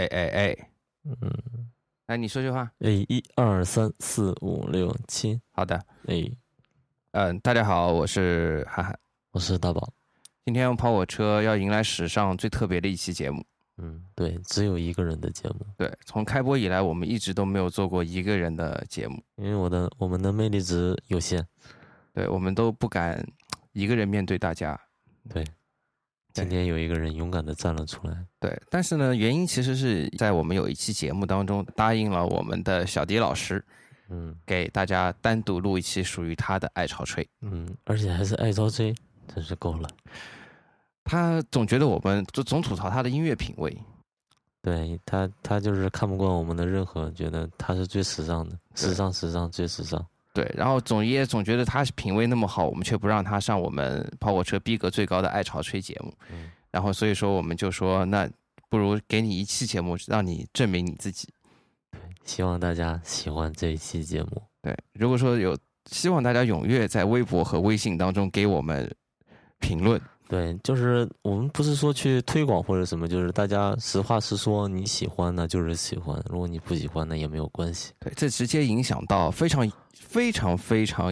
嗯，哎，你说句话。1 2 3 4 5 6 7，好的。大家好，我是涵涵，我是大宝。今天用跑火车要迎来史上最特别的一期节目。嗯，对，只有一个人的节目。对，从开播以来，我们一直都没有做过一个人的节目，因为我们的魅力值有限。对，我们都不敢一个人面对大家。对。今天有一个人勇敢地站了出来。对，但是呢，原因其实是在我们有一期节目当中答应了我们的小迪老师，给大家单独录一期属于他的爱潮吹。而且还是爱潮吹，真是够了。他总觉得我们就总吐槽他的音乐品味。对，他就是看不惯我们的任何，觉得他是最时尚的，时尚最时尚。对，然后总觉得他品味那么好，我们却不让他上我们跑火车逼格最高的爱潮吹节目。然后所以说我们就说，那不如给你一期节目，让你证明你自己。对，希望大家喜欢这一期节目。对，如果说希望大家踊跃在微博和微信当中给我们评论。对，就是我们不是说去推广或者什么，就是大家实话实说，你喜欢呢就是喜欢，如果你不喜欢呢也没有关系。对，这直接影响到非常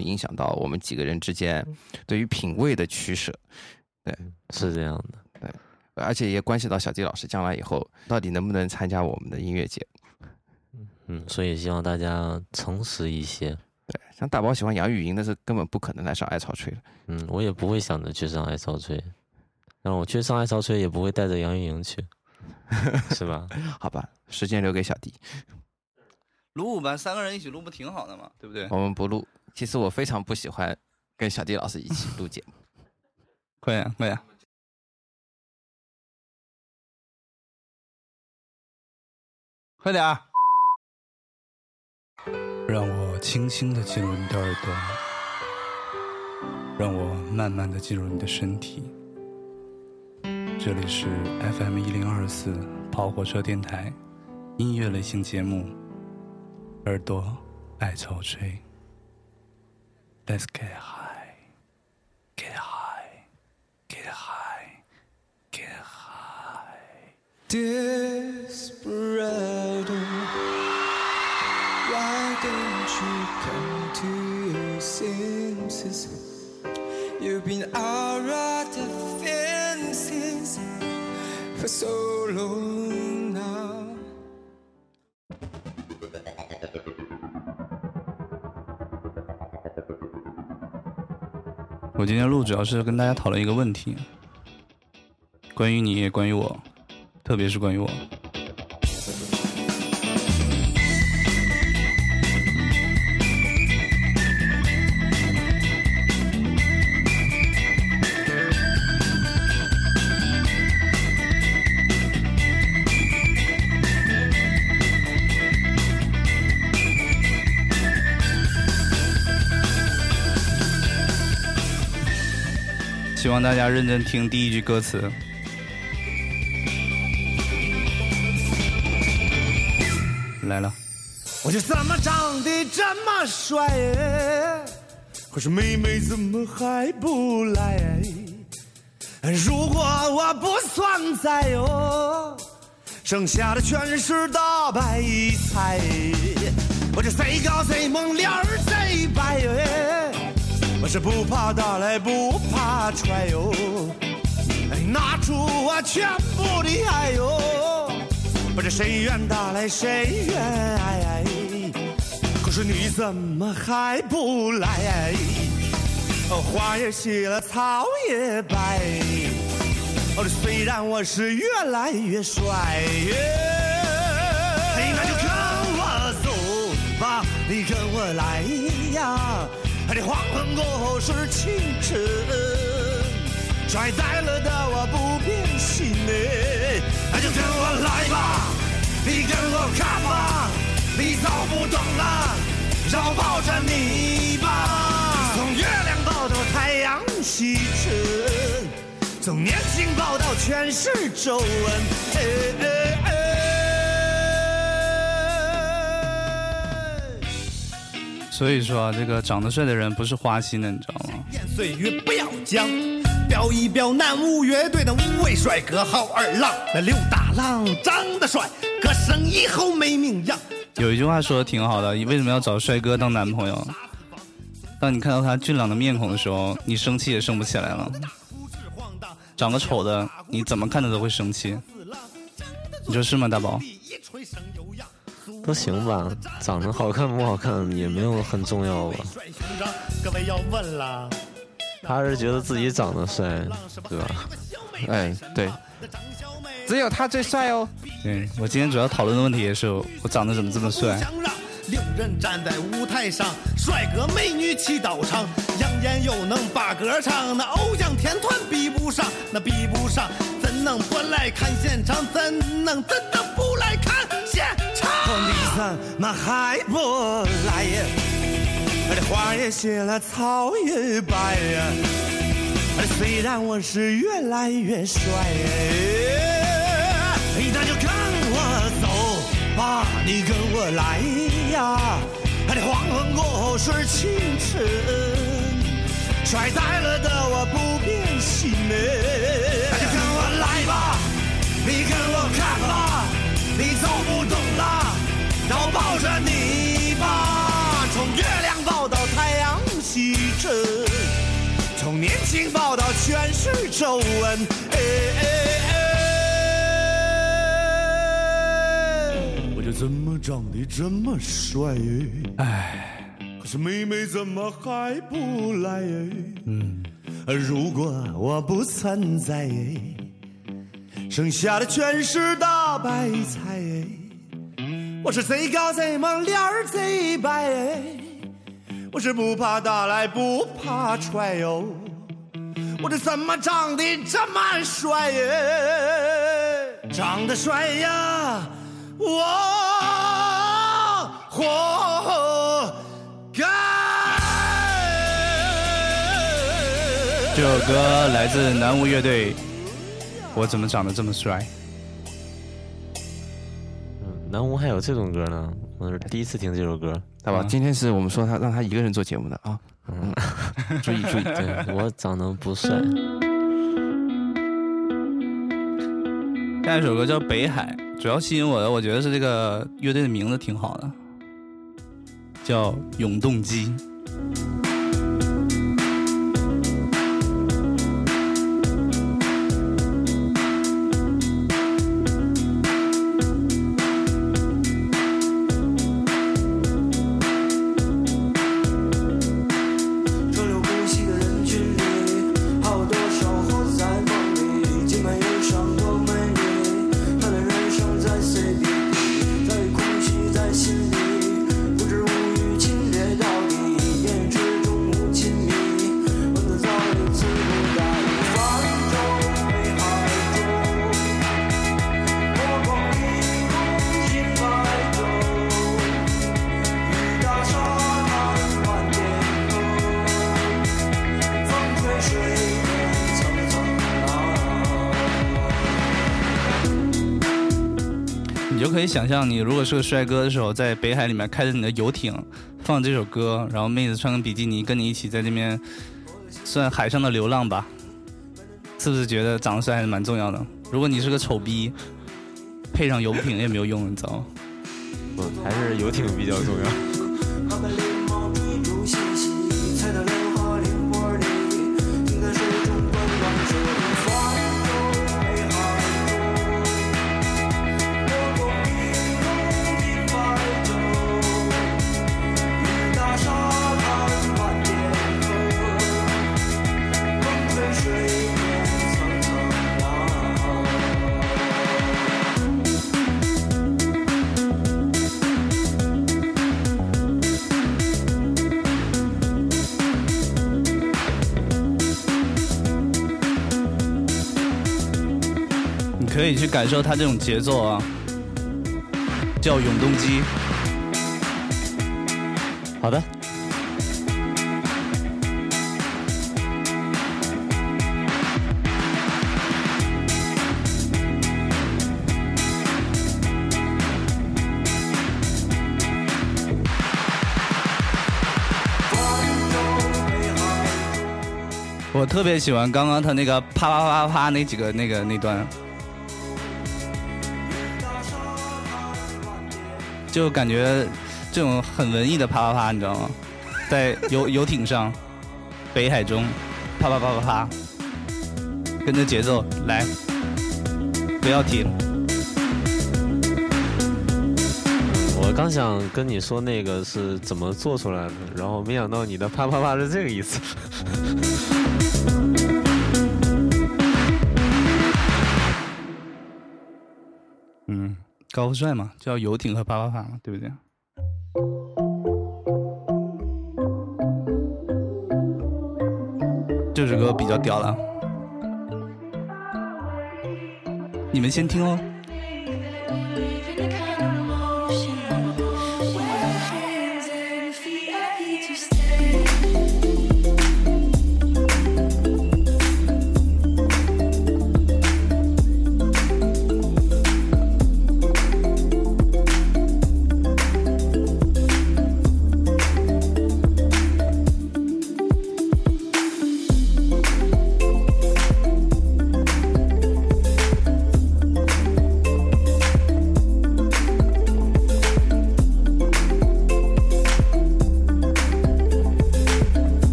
影响到我们几个人之间对于品味的取舍。对，是这样的。对，而且也关系到小迪老师将来以后到底能不能参加我们的音乐节目。所以希望大家诚实一些。对，像大宝喜欢杨钰莹，但是根本不可能来上爱潮吹了。我也不会想着去上爱潮吹，然后我去上爱潮吹也不会带着杨钰莹去，是吧？好吧，时间留给小迪。录吧，3个人一起录不挺好的吗？对不对？我们不录。其实我非常不喜欢跟小迪老师一起录节目。快呀，快呀！快点儿！让我轻轻地进入你的耳朵，让我慢慢地进入你的身体。这里是 FM1024 跑火车电台音乐类型节目《耳朵爱潮吹》。Let's get high, get high, get high, get high. Desperado.Why don't you come to your senses? You've been out of the fences for so long now. 我今天录主要是跟大家讨论一个问题，关于你也关于我，特别是关于我。希望大家认真听第一句歌词。来了，我就怎么长得这么帅，可是妹妹怎么还不来？如果我不算在剩下的全是大白菜。我这贼高贼猛脸儿贼白，我是不怕打来不怕踹哟，拿出我全部的爱哟，不是谁愿打来谁愿爱，可是你怎么还不来？花也谢了草也白，虽然我是越来越帅，那就跟我走吧，你跟我来呀。你黄昏过后是清晨，摔呆了的我不变心，那就跟我来吧，你跟我看吧，你早不懂了，让我抱着你吧，从月亮抱到太阳西沉，从年轻抱到全是皱纹。所以说这个长得帅的人不是花心的，你知道吗？岁月不要僵，标一标南无乐队的五位帅哥好二浪，那六大郎，长得帅，可生以后没名扬。有一句话说的挺好的，你为什么要找帅哥当男朋友？当你看到他俊朗的面孔的时候，你生气也生不起来了。长得丑的，你怎么看他都会生气。你说是吗，大宝？都行吧，长得好看不好看也没有很重要吧。他是觉得自己长得帅，对吧？哎，对，只有他最帅哦。对，我今天主要讨论的问题也是我长得怎么这么帅。令人站在舞台上，帅哥美女祈祷唱，扬言又能把歌唱，那偶像天团比不上，那比不上，怎能不来看现场？怎能真的不来看现场？你怎么还不来呀？我的花也谢了，草也白呀。虽然我是越来越帅呀，那就跟我走吧，你跟我来呀。你黄昏过后是清晨，帅呆了的我不变心呢。那就跟我来吧，你跟我看吧，你走不动了，让我抱着你吧，从月亮抱到太阳西沉。从年轻报道全是皱纹，我就怎么长得这么帅，哎，可是妹妹怎么还不来？如果我不存在，剩下的全是大白菜。我是贼高贼猛，脸儿贼白。我是不怕打来不怕踹哟，我这怎么长得这么帅耶？长得帅呀，我活该。这首歌来自南无乐队，我怎么长得这么帅？南无还有这种歌呢，我是第一次听这首歌。大宝，今天是我们说他让他一个人做节目的啊，注意，对，我长得不帅。下一首歌叫《北海》，主要吸引我的，我觉得是这个乐队的名字挺好的，叫《永动机》。想象你如果是个帅哥的时候，在北海里面开着你的游艇，放这首歌，然后妹子穿个比基尼跟你一起在这边算海上的流浪吧，是不是觉得长得帅还是蛮重要的？如果你是个丑逼，配上游艇也没有用，你知道吗？还是游艇比较重要。可以去感受它这种节奏啊，叫永动机。好的。我特别喜欢刚刚他那个啪啪啪啪那几个那段。就感觉这种很文艺的啪啪啪，你知道吗？在游艇上，北海中，啪啪啪啪啪，跟着节奏来，不要停。我刚想跟你说那个是怎么做出来的，然后没想到你的啪啪啪是这个意思。嗯，高富帅嘛，叫游艇和啪啪啪嘛，对不对？这首歌比较屌了，你们先听哦。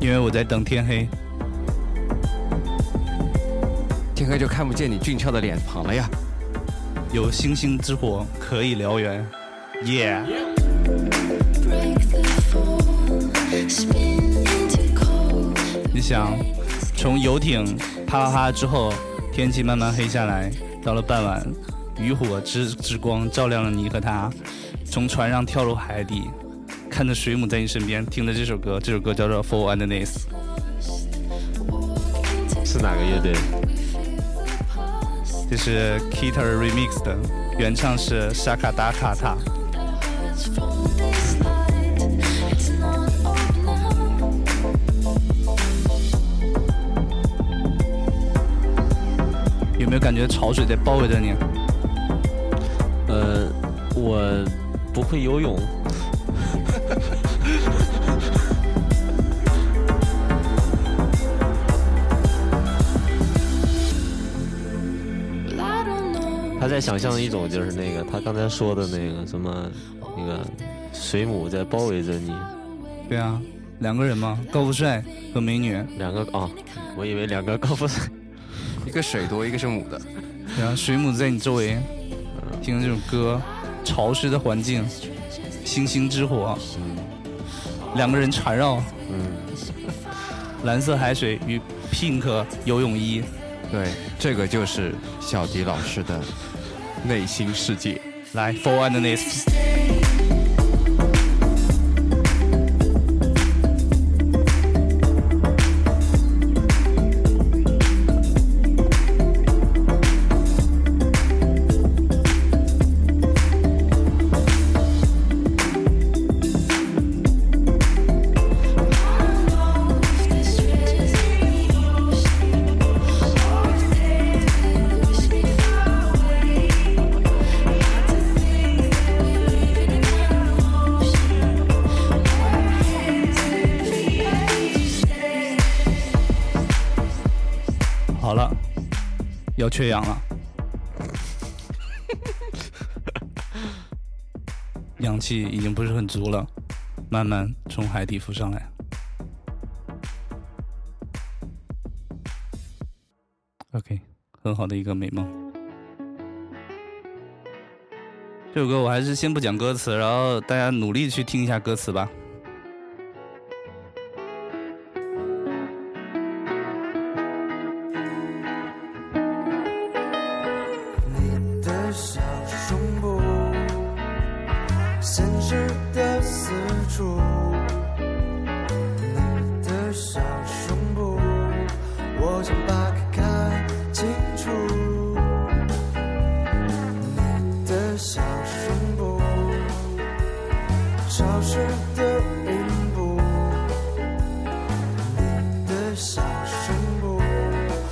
因为我在等天黑，天黑就看不见你俊俏的脸庞了呀。有星星之火可以燎原， yeah。 你想从游艇啪啪啪之后，天气慢慢黑下来，到了傍晚，渔火之光照亮了你和他，从船上跳入海底，看着水母在你身边，听着这首歌，这首歌叫做 For and Nice。 是哪个乐队？这是 Kitar Remix 的，原唱是 Shaka Dakata。 有没有感觉潮水在包围着你？我不会游泳。他在想象一种，就是那个他刚才说的那个什么，那个水母在包围着你。对啊，两个人嘛，高富帅和美女。两个哦，我以为两个高富帅，一个水多，一个是母的。对啊，水母在你周围，听这种歌，潮湿的环境。星星之火，两个人缠绕，蓝色海水与 pink 游泳衣，对，这个就是小迪老师的内心世界。来 ，For and Nice。缺氧了，氧气已经不是很足了，慢慢从海底浮上来。OK， 很好的一个美梦。这首歌我还是先不讲歌词，然后大家努力去听一下歌词吧。现实的四处，你的小胸部，我想把它看清楚，你的小胸部，潮湿的云布，你的小胸部，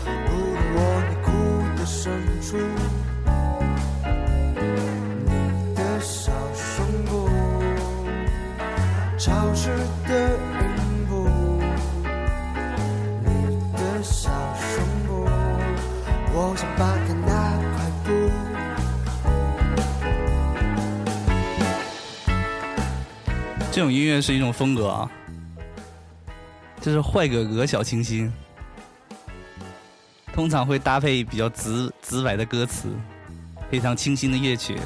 不如我内裤的深处，你的小胸部，潮湿的云布，你的小胸部，我想把它拿块布。这种音乐是一种风格啊，这是坏哥哥小清新，通常会搭配比较直白的歌词，非常清新的乐曲。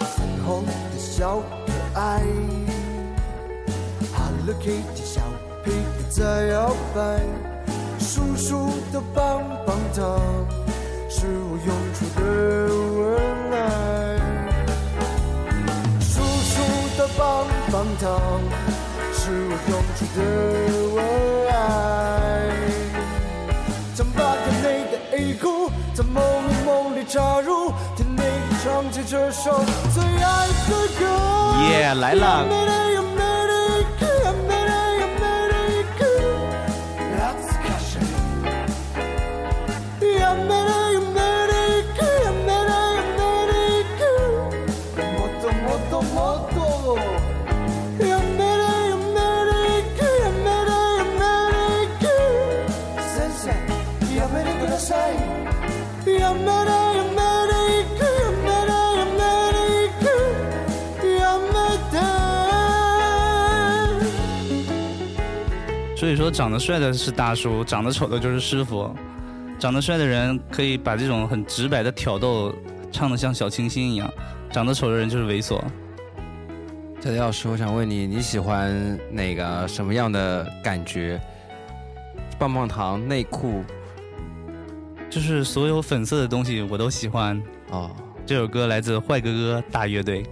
粉红的小可爱 ，Hello Kitty 小屁股在摇摆，叔叔的棒棒糖是我用出的温暖。棒棒糖是我用出的我爱，将把甜美的一哭在梦里梦里插入，甜美的唱起这首最爱的歌。耶、yeah, 来了所以说长得帅的是大叔，长得丑的就是师傅。长得帅的人可以把这种很直白的挑逗唱得像小清新一样，长得丑的人就是猥琐。小姚老师，我想问你，你喜欢哪个什么样的感觉？棒棒糖、内裤，就是所有粉色的东西我都喜欢。哦，这首歌来自坏哥哥大乐队，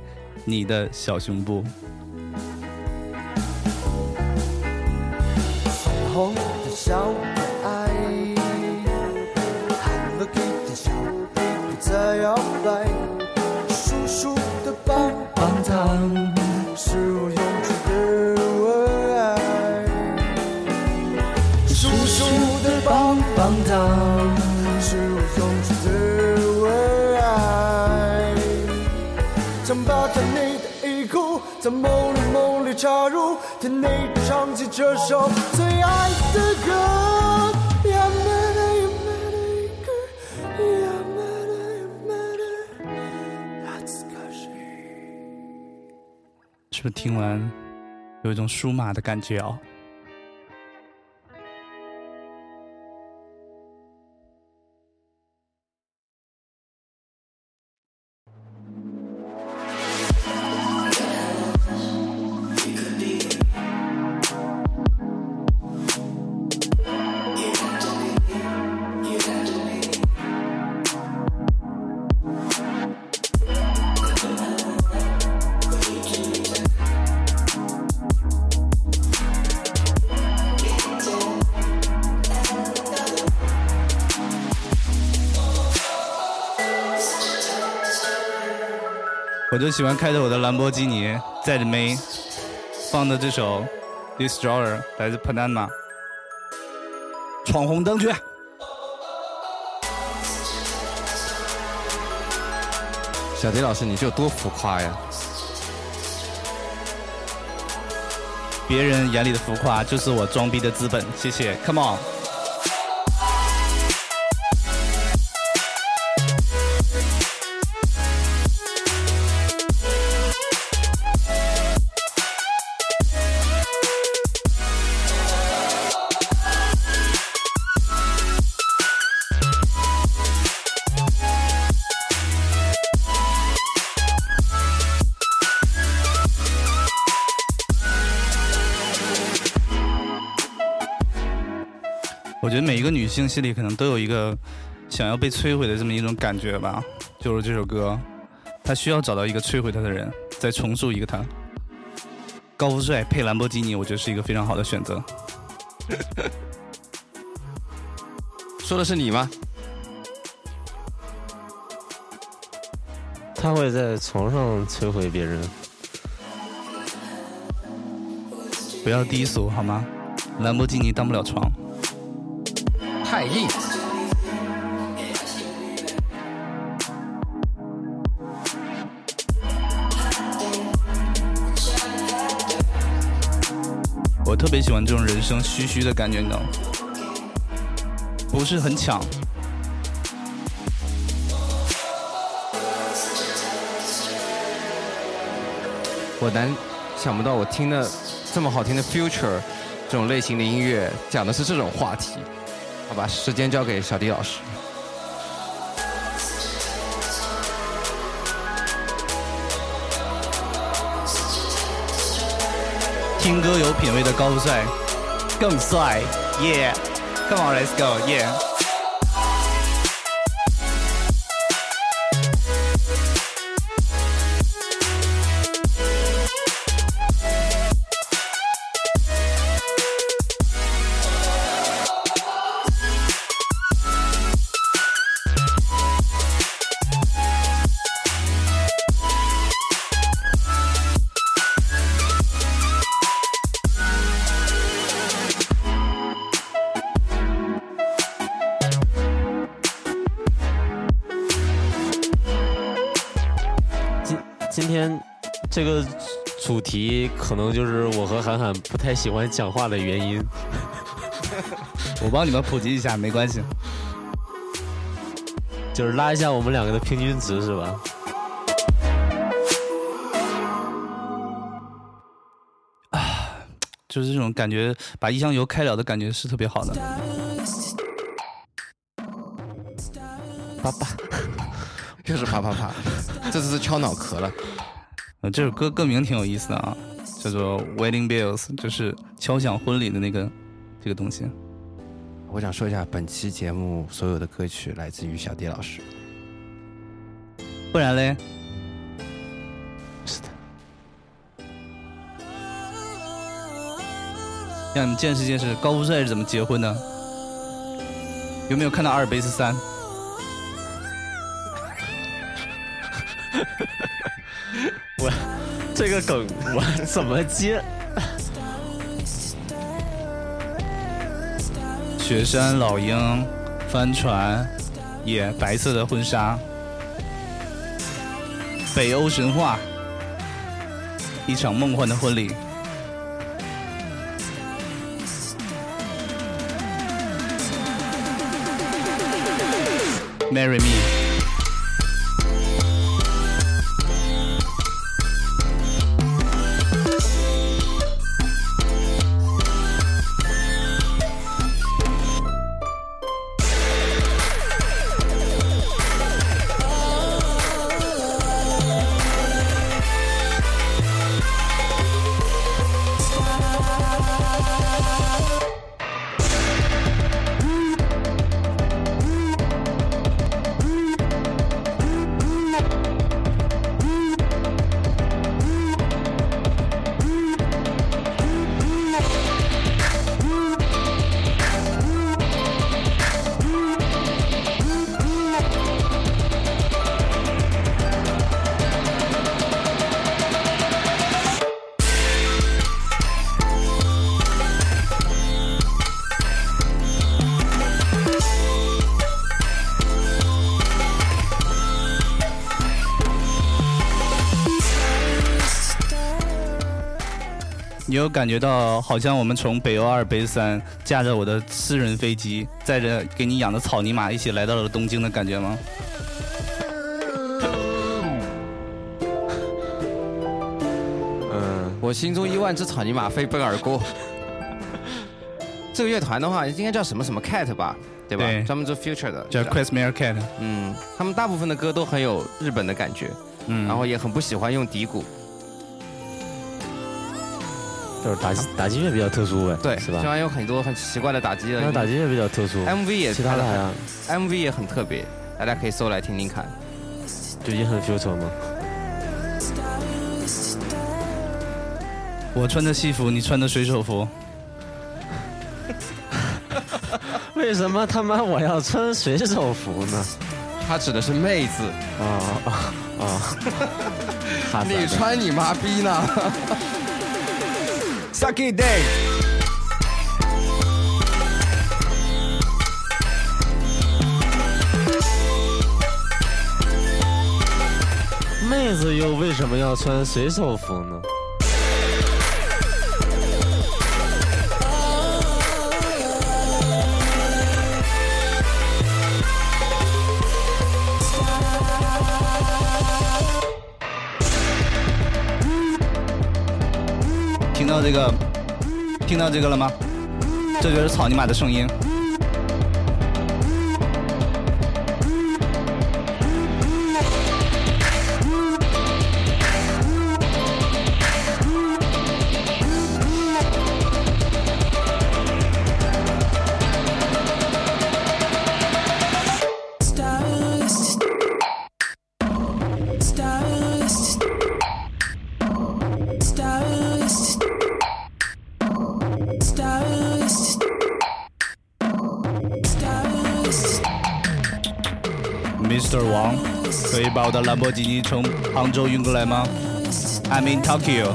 你的小胸部。红的小可爱 Hello Kitty 小屁股在摇摆，叔叔的棒棒糖是我用出的我爱，叔叔的棒棒糖是我用出的我爱，想把它你的一哭在梦里梦里插入，甜蜜的唱起这首最爱的歌。是不是听完有一种舒马的感觉啊？我就喜欢开着我的兰博基尼，载着妹，放着这首 Destroyer 来自 Panama， 闯红灯去。小迪老师，你这有多浮夸呀？别人眼里的浮夸就是我装逼的资本，谢谢 Come on。我觉得每一个女性心里可能都有一个想要被摧毁的这么一种感觉吧，就是这首歌他需要找到一个摧毁他的人，再重塑一个他。高富帅配兰博基尼，我觉得是一个非常好的选择。说的是你吗？他会在床上摧毁别人。不要低俗好吗？兰博基尼当不了床。太硬。我特别喜欢这种人生虚虚的感觉，你知道吗？不是很抢。我想不到我听的这么好听的 Future 这种类型的音乐讲的是这种话题。好吧，时间交给小迪老师。听歌有品味的高富帅更帅 Yeah Come on let's go Yeah这个主题可能就是我和韩寒不太喜欢讲话的原因。我帮你们普及一下，没关系。就是拉一下我们两个的平均值，是吧？啊，就是这种感觉，把一箱油开了的感觉是特别好的。啪啪，又是啪啪啪，这次是敲脑壳了。这首歌歌名挺有意思的啊，叫做 Wedding Bells， 就是敲响婚礼的那个这个东西。我想说一下，本期节目所有的歌曲来自于小迪老师。不然嘞？是的。让你们见识见识高富帅是怎么结婚的。有没有看到二 base 3？我这个梗我怎么接？雪山老鹰，帆船，也白色的婚纱，北欧神话，一场梦幻的婚礼。Marry me。你有感觉到好像我们从北欧二北三驾着我的私人飞机，载着给你养的草泥马一起来到了东京的感觉吗？我心中10000只草泥马飞奔而过。这个乐团的话应该叫什么什么 Cat 吧，对吧？对，专门做 Future 的，叫 Cresmer Cat。他们大部分的歌都很有日本的感觉，然后也很不喜欢用底鼓。就是打击乐比较特殊呗，对，是吧？虽然有很多很奇怪的打击乐，但打击乐比较特殊。MV 也其他的好像 MV 也很特别，大家可以搜来听听看。最近很 future 吗？我穿着西服，你穿着水手服。为什么他妈我要穿水手服呢？他指的是妹子。啊！你穿你妈逼呢 ？Sucky day。妹子又为什么要穿水手服呢？听到这个了吗？这就是草泥马的声音。把我的兰博基尼从杭州运过来吗 ？I'm in Tokyo。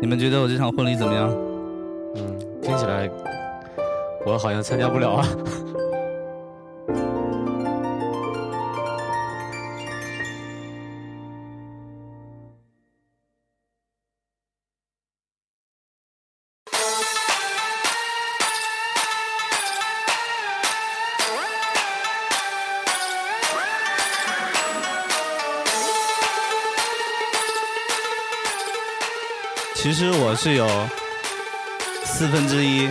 你们觉得我这场婚礼怎么样？听起来。我好像参加不了啊！其实我是有1/4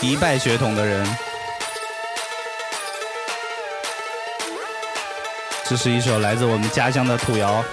迪拜血统的人。这是一首来自我们家乡的土谣。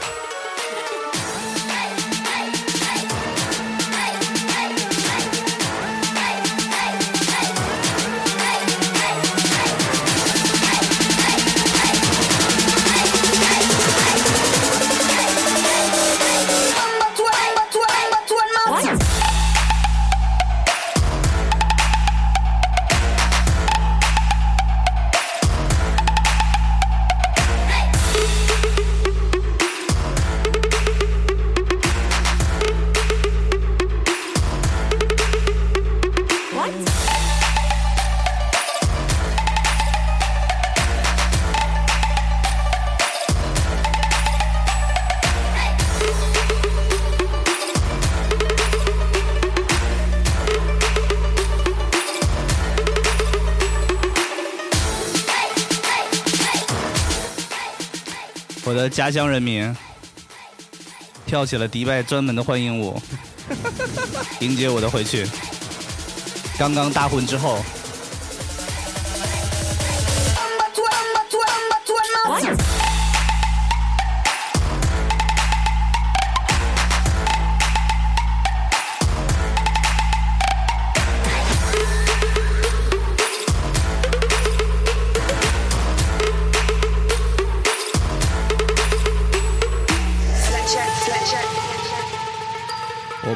我的家乡人民跳起了迪拜专门的欢迎舞，迎接我的回去。刚刚大婚之后，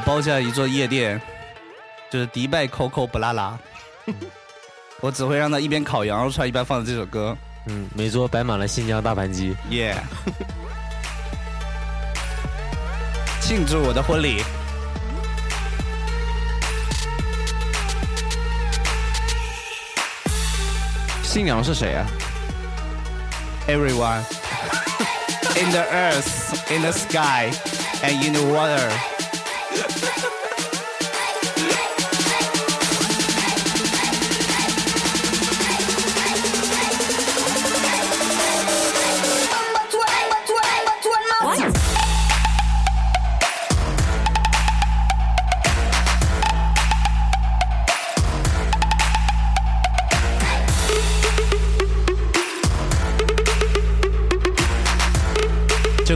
包下一座夜店，就是迪拜 Coco 布拉拉。我只会让他一边烤羊肉串一边放着这首歌。每桌摆满了新疆大盘鸡。耶！庆祝我的婚礼。新娘是谁啊 ？Everyone in the earth, in the sky, and in the water。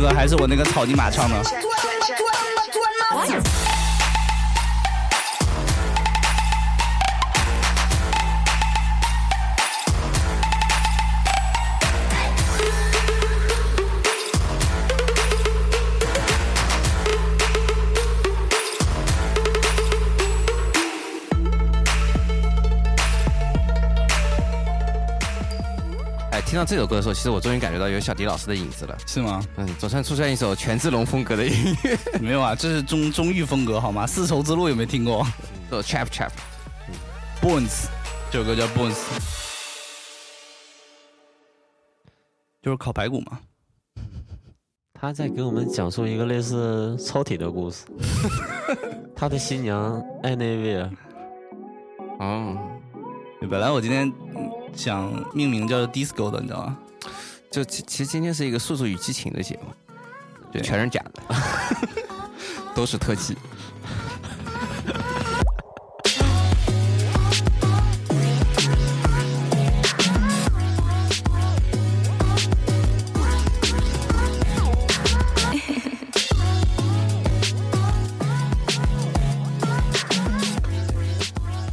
歌还是我那个草泥马唱的。听到这首歌的时候，其实我终于感觉到有小迪老师的影子了，是吗？嗯，总算出现一首权志龙风格的音乐。没有啊，这是中域风格好吗？丝绸之路有没有听过？这首 Chap Bones， 这首歌叫 Bones， 就是烤排骨嘛。他在给我们讲述一个类似超体的故事。他的新娘爱那位啊。哦，本来我今天想命名叫 disco 的，你知道吗？就其实今天是一个《速度与激情》的节目，对，全是假的，都是特技。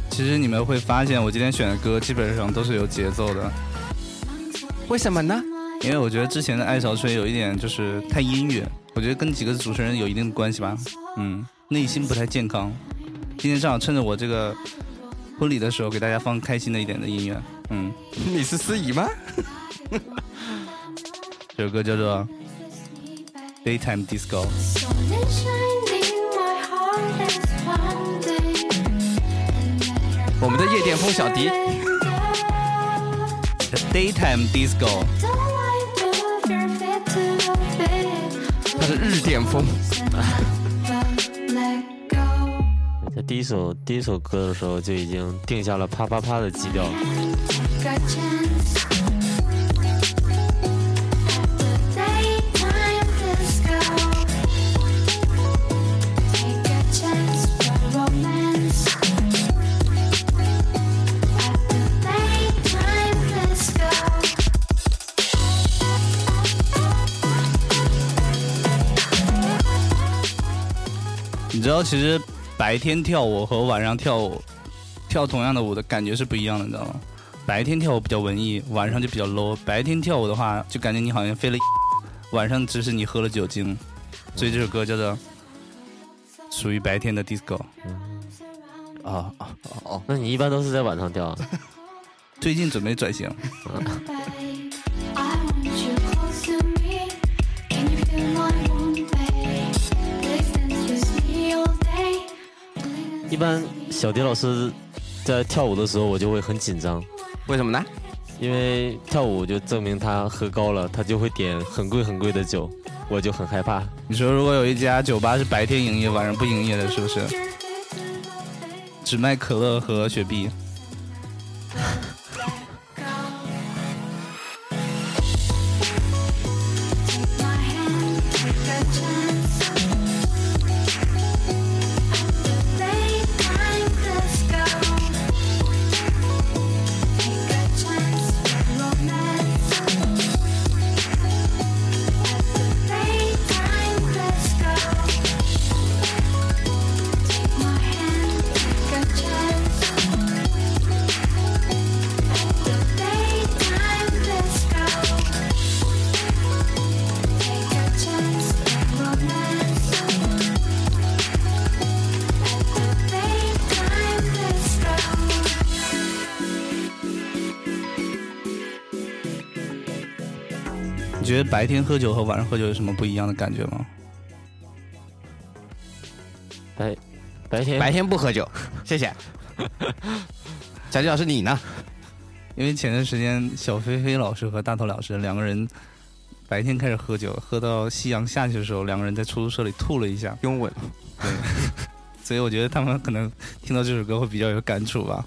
其实你们会发现我今天选的歌基本上都是有节奏的，为什么呢？因为我觉得之前的爱小吹有一点就是太音乐，我觉得跟几个主持人有一定的关系吧，嗯，内心不太健康。今天正好趁着我这个婚礼的时候给大家放开心的一点的音乐。嗯，你是司仪吗？这首歌叫做 Daytime Disco。我们的夜店风小迪 The Daytime Disco， 它是日店风。在第一首歌的时候就已经定下了啪啪啪的基调了。你知道其实白天跳舞和晚上跳舞跳同样的舞的感觉是不一样的，你知道吗？白天跳舞比较文艺，晚上就比较 low。 白天跳舞的话就感觉你好像飞了，晚上只是你喝了酒精。所以这首歌叫做属于白天的 disco。 那你一般都是在晚上跳啊？最近准备转型。一般小迪老师在跳舞的时候我就会很紧张，为什么呢？因为跳舞就证明他喝高了，他就会点很贵很贵的酒，我就很害怕。你说如果有一家酒吧是白天营业晚上不营业的，是不是只卖可乐和雪碧？你觉得白天喝酒和晚上喝酒有什么不一样的感觉吗？白天不喝酒，谢谢。小迪老师你呢？因为前段时间小飞飞老师和大头老师两个人白天开始喝酒，喝到夕阳下去的时候，两个人在出租车里吐了一下，拥吻。对，所以我觉得他们可能听到这首歌会比较有感触吧。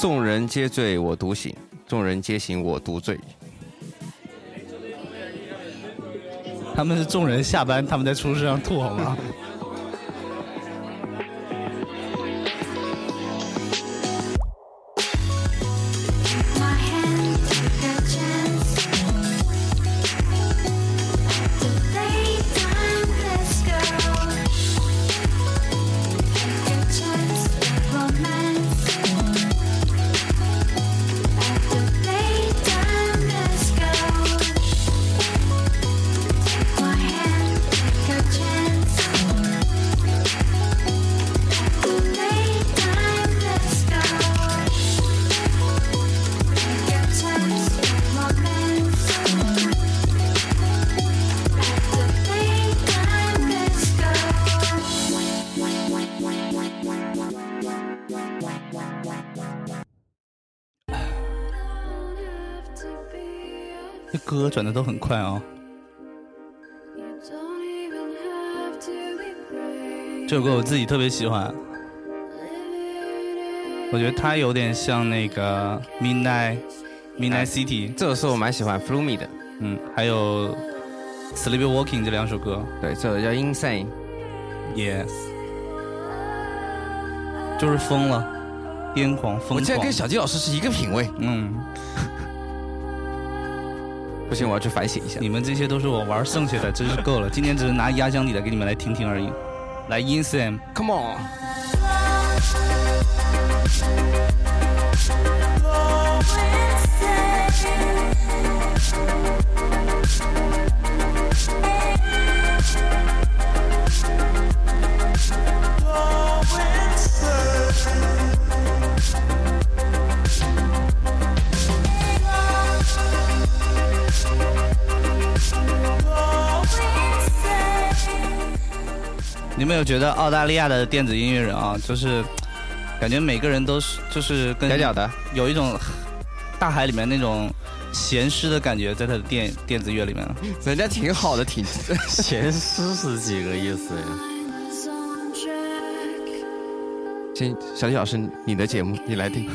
众人皆醉我独醒，众人皆醒我独醉。他们是众人下班，他们在出租车上吐好吗？这歌转的都很快哦。这首歌我自己特别喜欢，我觉得它有点像那个 Midnight City， 这首是我蛮喜欢 Flummy 的，嗯，还有 Sleepy Walking 这两首歌。对，这首叫 Insane。Yes， 就是疯了，癫狂疯狂。我竟然跟小鸡老师是一个品味。嗯。不行，我要去反省一下。你们这些都是我玩剩下的，真是够了。今天只是拿压箱底来给你们来听听而已。来 Insane Come on。你们有觉得澳大利亚的电子音乐人啊，就是感觉每个人都是就是跟屌屌的，有一种大海里面那种咸湿的感觉，在他的电子乐里面了。人家挺好的，挺咸湿是几个意思呀？小李老师，你的节目你来听。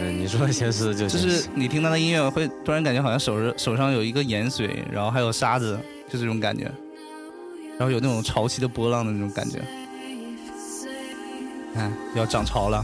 嗯，你说咸湿就行。就是你听他的音乐会突然感觉好像手上有一个盐水，然后还有沙子，就这种感觉。然后有那种潮汐的波浪的那种感觉，看要涨潮了。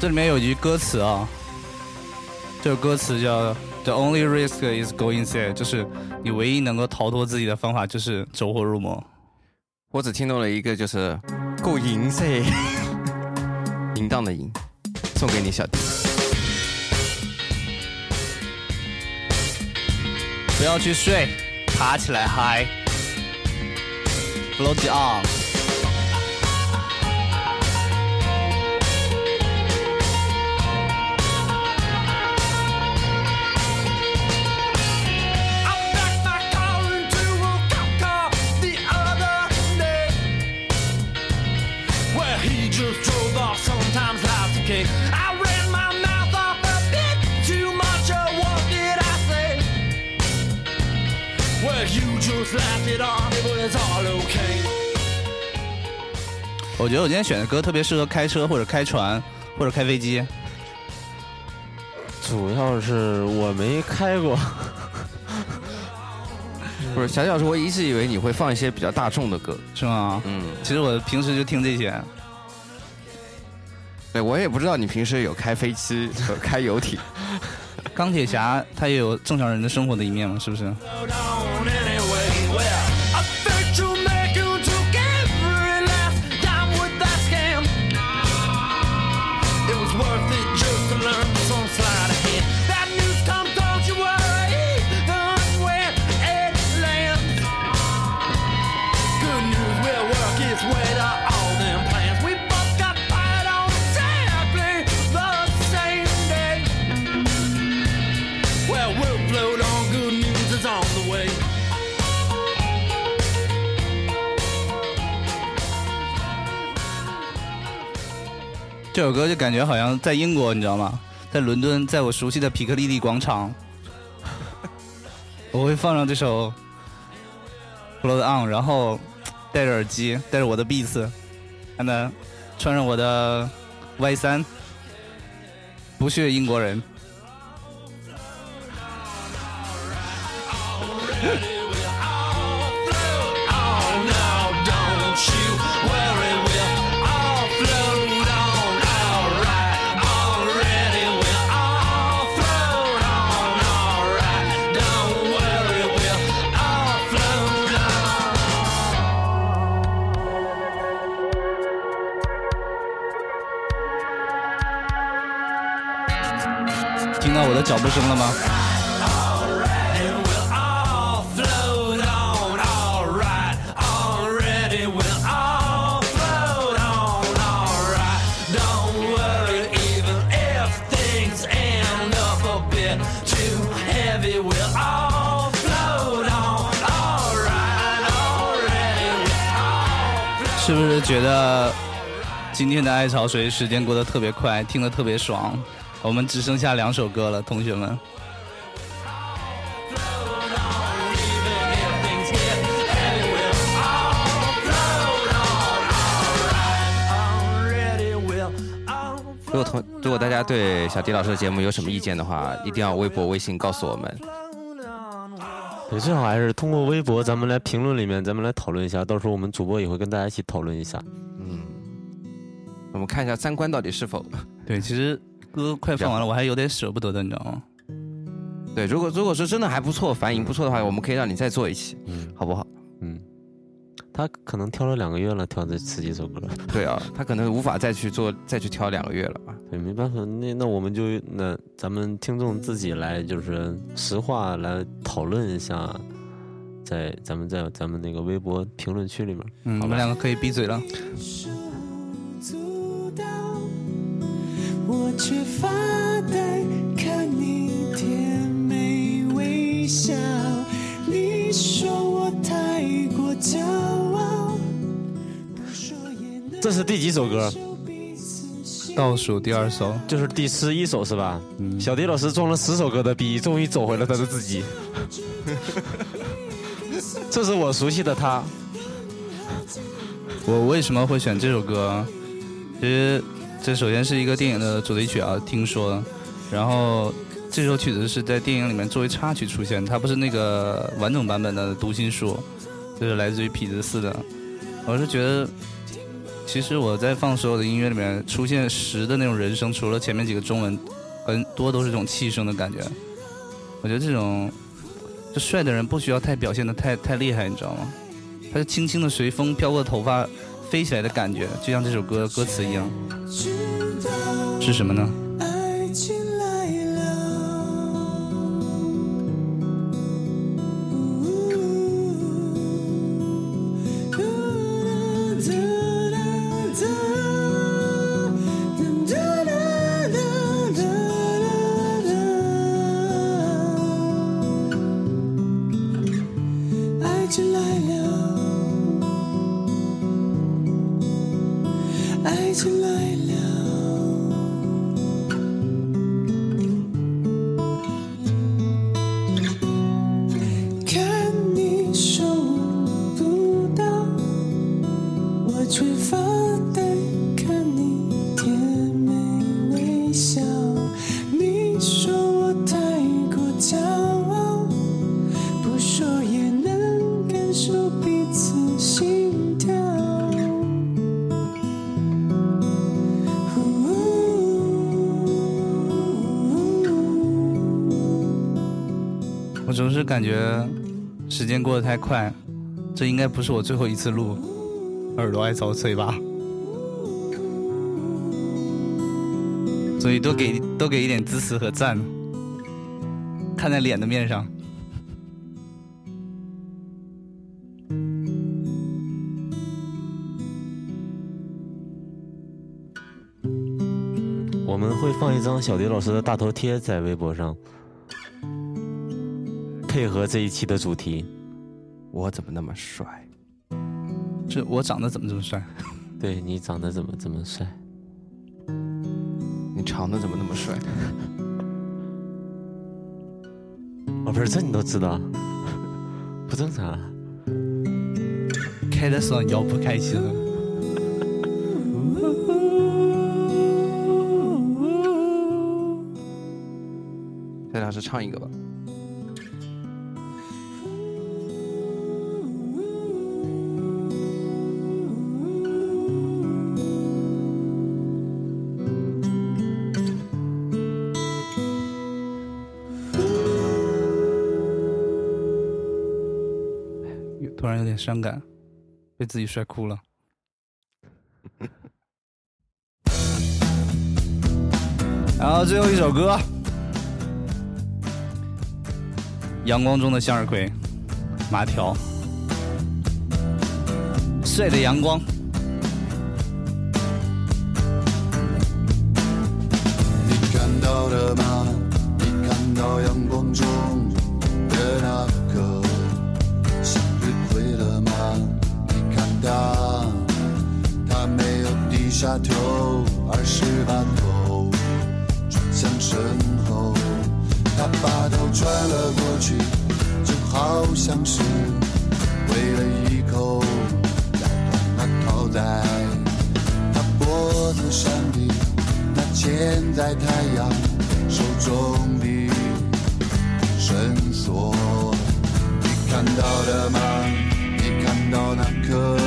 这里面有一句歌词啊，这首歌词叫 The only risk is going insane， 就是你唯一能够逃脱自己的方法就是走火入魔。我只听到了一个，就是够淫色，淫荡的淫，送给你小弟。不要去睡，爬起来嗨 ，Blow it on。I ran my mouth off a bit too much, or what did I say? Well, you just laughed it off, it was all okay. 我觉得我今天选的歌特别适合开车或者开船或者开飞机。主要是我没开过。不是，小小说我一直以为你会放一些比较大众的歌，是吗？嗯，其实我平时就听这些。对，我也不知道你平时有开飞机有开游艇。钢铁侠他也有正常人的生活的一面嘛，是不是？这首歌就感觉好像在英国，你知道吗？在伦敦，在我熟悉的皮克利利广场，我会放上这首 Blood On， 然后戴着耳机，戴着我的 Beats， 穿上我的 Y3， 不屑英国人。听到我的脚步声了吗？是不是觉得今天的爱潮水时间过得特别快，听得特别爽？我们只剩下2首歌了，同学们。如果大家对小迪老师的节目有什么意见的话，一定要微博、微信告诉我们。对，最好还是通过微博，咱们来评论里面，咱们来讨论一下。到时候我们主播也会跟大家一起讨论一下。嗯，我们看一下三观到底是否对，其实。歌快放完了，我还有点舍不得的，你知道吗？对，如果说真的还不错，反应不错的话，我们可以让你再做一期，好不好？嗯，他可能挑了2个月了，挑这10几首歌。对啊，他可能无法再去挑2个月了吧？对，没办法，那我们就那咱们听众自己来，就是实话来讨论一下，在咱们那个微博评论区里面，我们2个可以闭嘴了。我却发呆，看你甜美微笑。你说我太过骄傲，不说也能。这是第几首歌？倒数第2首，就是第11首是吧？小迪老师装了10首歌的逼，终于走回了他的自己。这是我熟悉的他。我为什么会选这首歌？其实。这首先是一个电影的主题曲啊，听说的。然后这首曲子是在电影里面作为插曲出现，它不是那个完整版本的读心术，就是来自于痞子4的。我是觉得，其实我在放所有的音乐里面出现10的那种人声，除了前面几个中文，很多都是这种气声的感觉。我觉得这种，就帅的人不需要太表现的太厉害，你知道吗？他是轻轻的随风飘过头发。飞起来的感觉，就像这首歌歌词一样，是什么呢？爱情来了，爱情来了。爱情来了，看你收不到，我却发呆，看你甜美微笑。你说我太过骄傲，不说也能感受彼此心跳。总是感觉时间过得太快，这应该不是我最后一次录耳朵爱遭罪吧，所以多给一点支持和赞，看在脸的面上。我们会放一张小迪老师的大头贴在微博上，配合这一期的主题。我怎么那么帅？这我长得怎么这么帅？对，你长得怎么这么帅？长的怎么那么帅？哦，不是，这你都知道，不正常。开的时候你要不开心了。咱俩是唱一个吧。突然有点伤感，被自己摔哭了。然后最后一首歌，阳光中的向日葵，马条。睡的阳光，你看到了吗？你看到阳光中的那个向日葵了吗？你看到它没有低下头，而是把头转向身后，他把头转了过去，就好像是为了一口咬断那套带。他脖子上的那嵌在太阳手中的绳索，你看到了吗？你看到那颗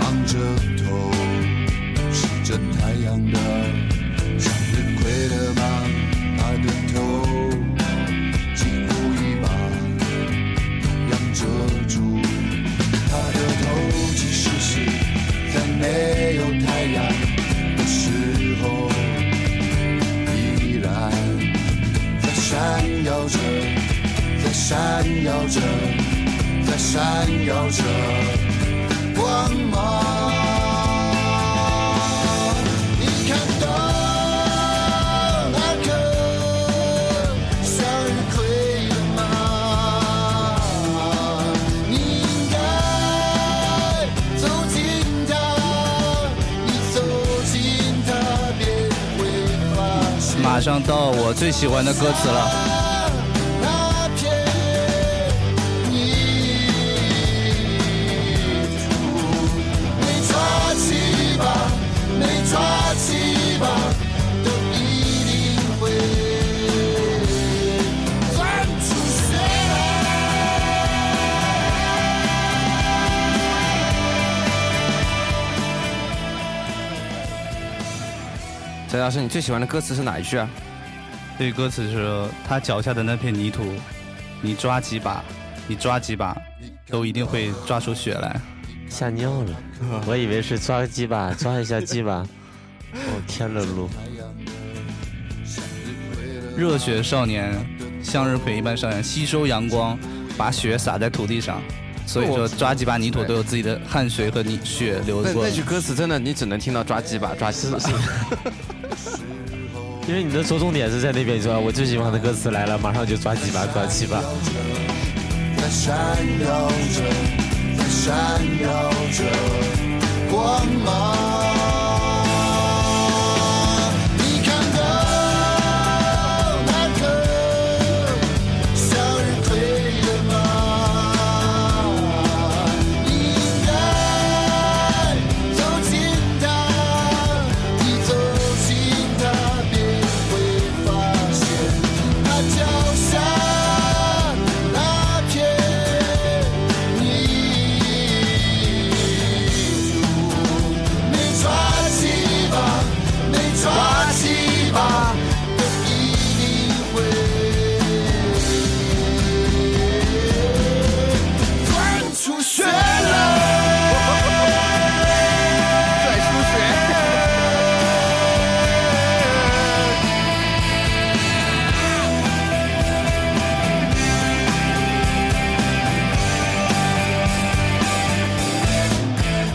昂着头吃着太阳的向日葵了吗？他的头几乎一把阳遮住，他的头其实是在没有太阳的时候依然在闪耀着，在闪耀着，在闪耀着光芒。马上到我最喜欢的歌词了，没抓起吧，没抓起吧，都一定会转出谁来。陈老师，你最喜欢的歌词是哪一句啊？对，歌词是他脚下的那片泥土，你抓几把，你抓几把，都一定会抓出血来。吓尿了，我以为是抓几把，抓一下几把。哦，天了噜！热血少年，向日葵一般少年，吸收阳光，把血洒在土地上。所以说，抓几把泥土都有自己的汗水和你血流过。那句歌词真的，你只能听到抓几把，抓几把。因为你的着重点是在那边，你说我最喜欢的歌词来了，马上就抓几把，抓几把。在闪耀着，在闪耀着光芒。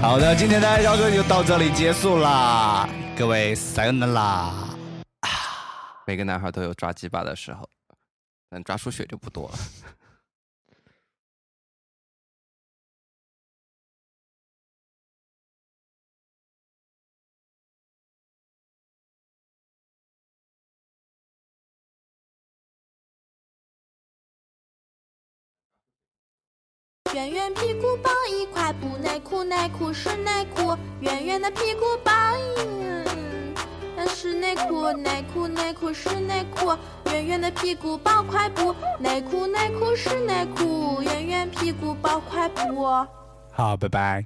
好的，今天的爱笑说就到这里结束啦，各位sayonara。每个男孩都有抓鸡巴的时候，但抓出血就不多了。圆圆屁股抱一块布，内裤内裤是内裤，圆圆的屁股抱是内裤，内裤内裤是内裤，圆圆的屁股抱块布，内裤内裤是内裤，圆圆屁股抱块布。好，拜拜。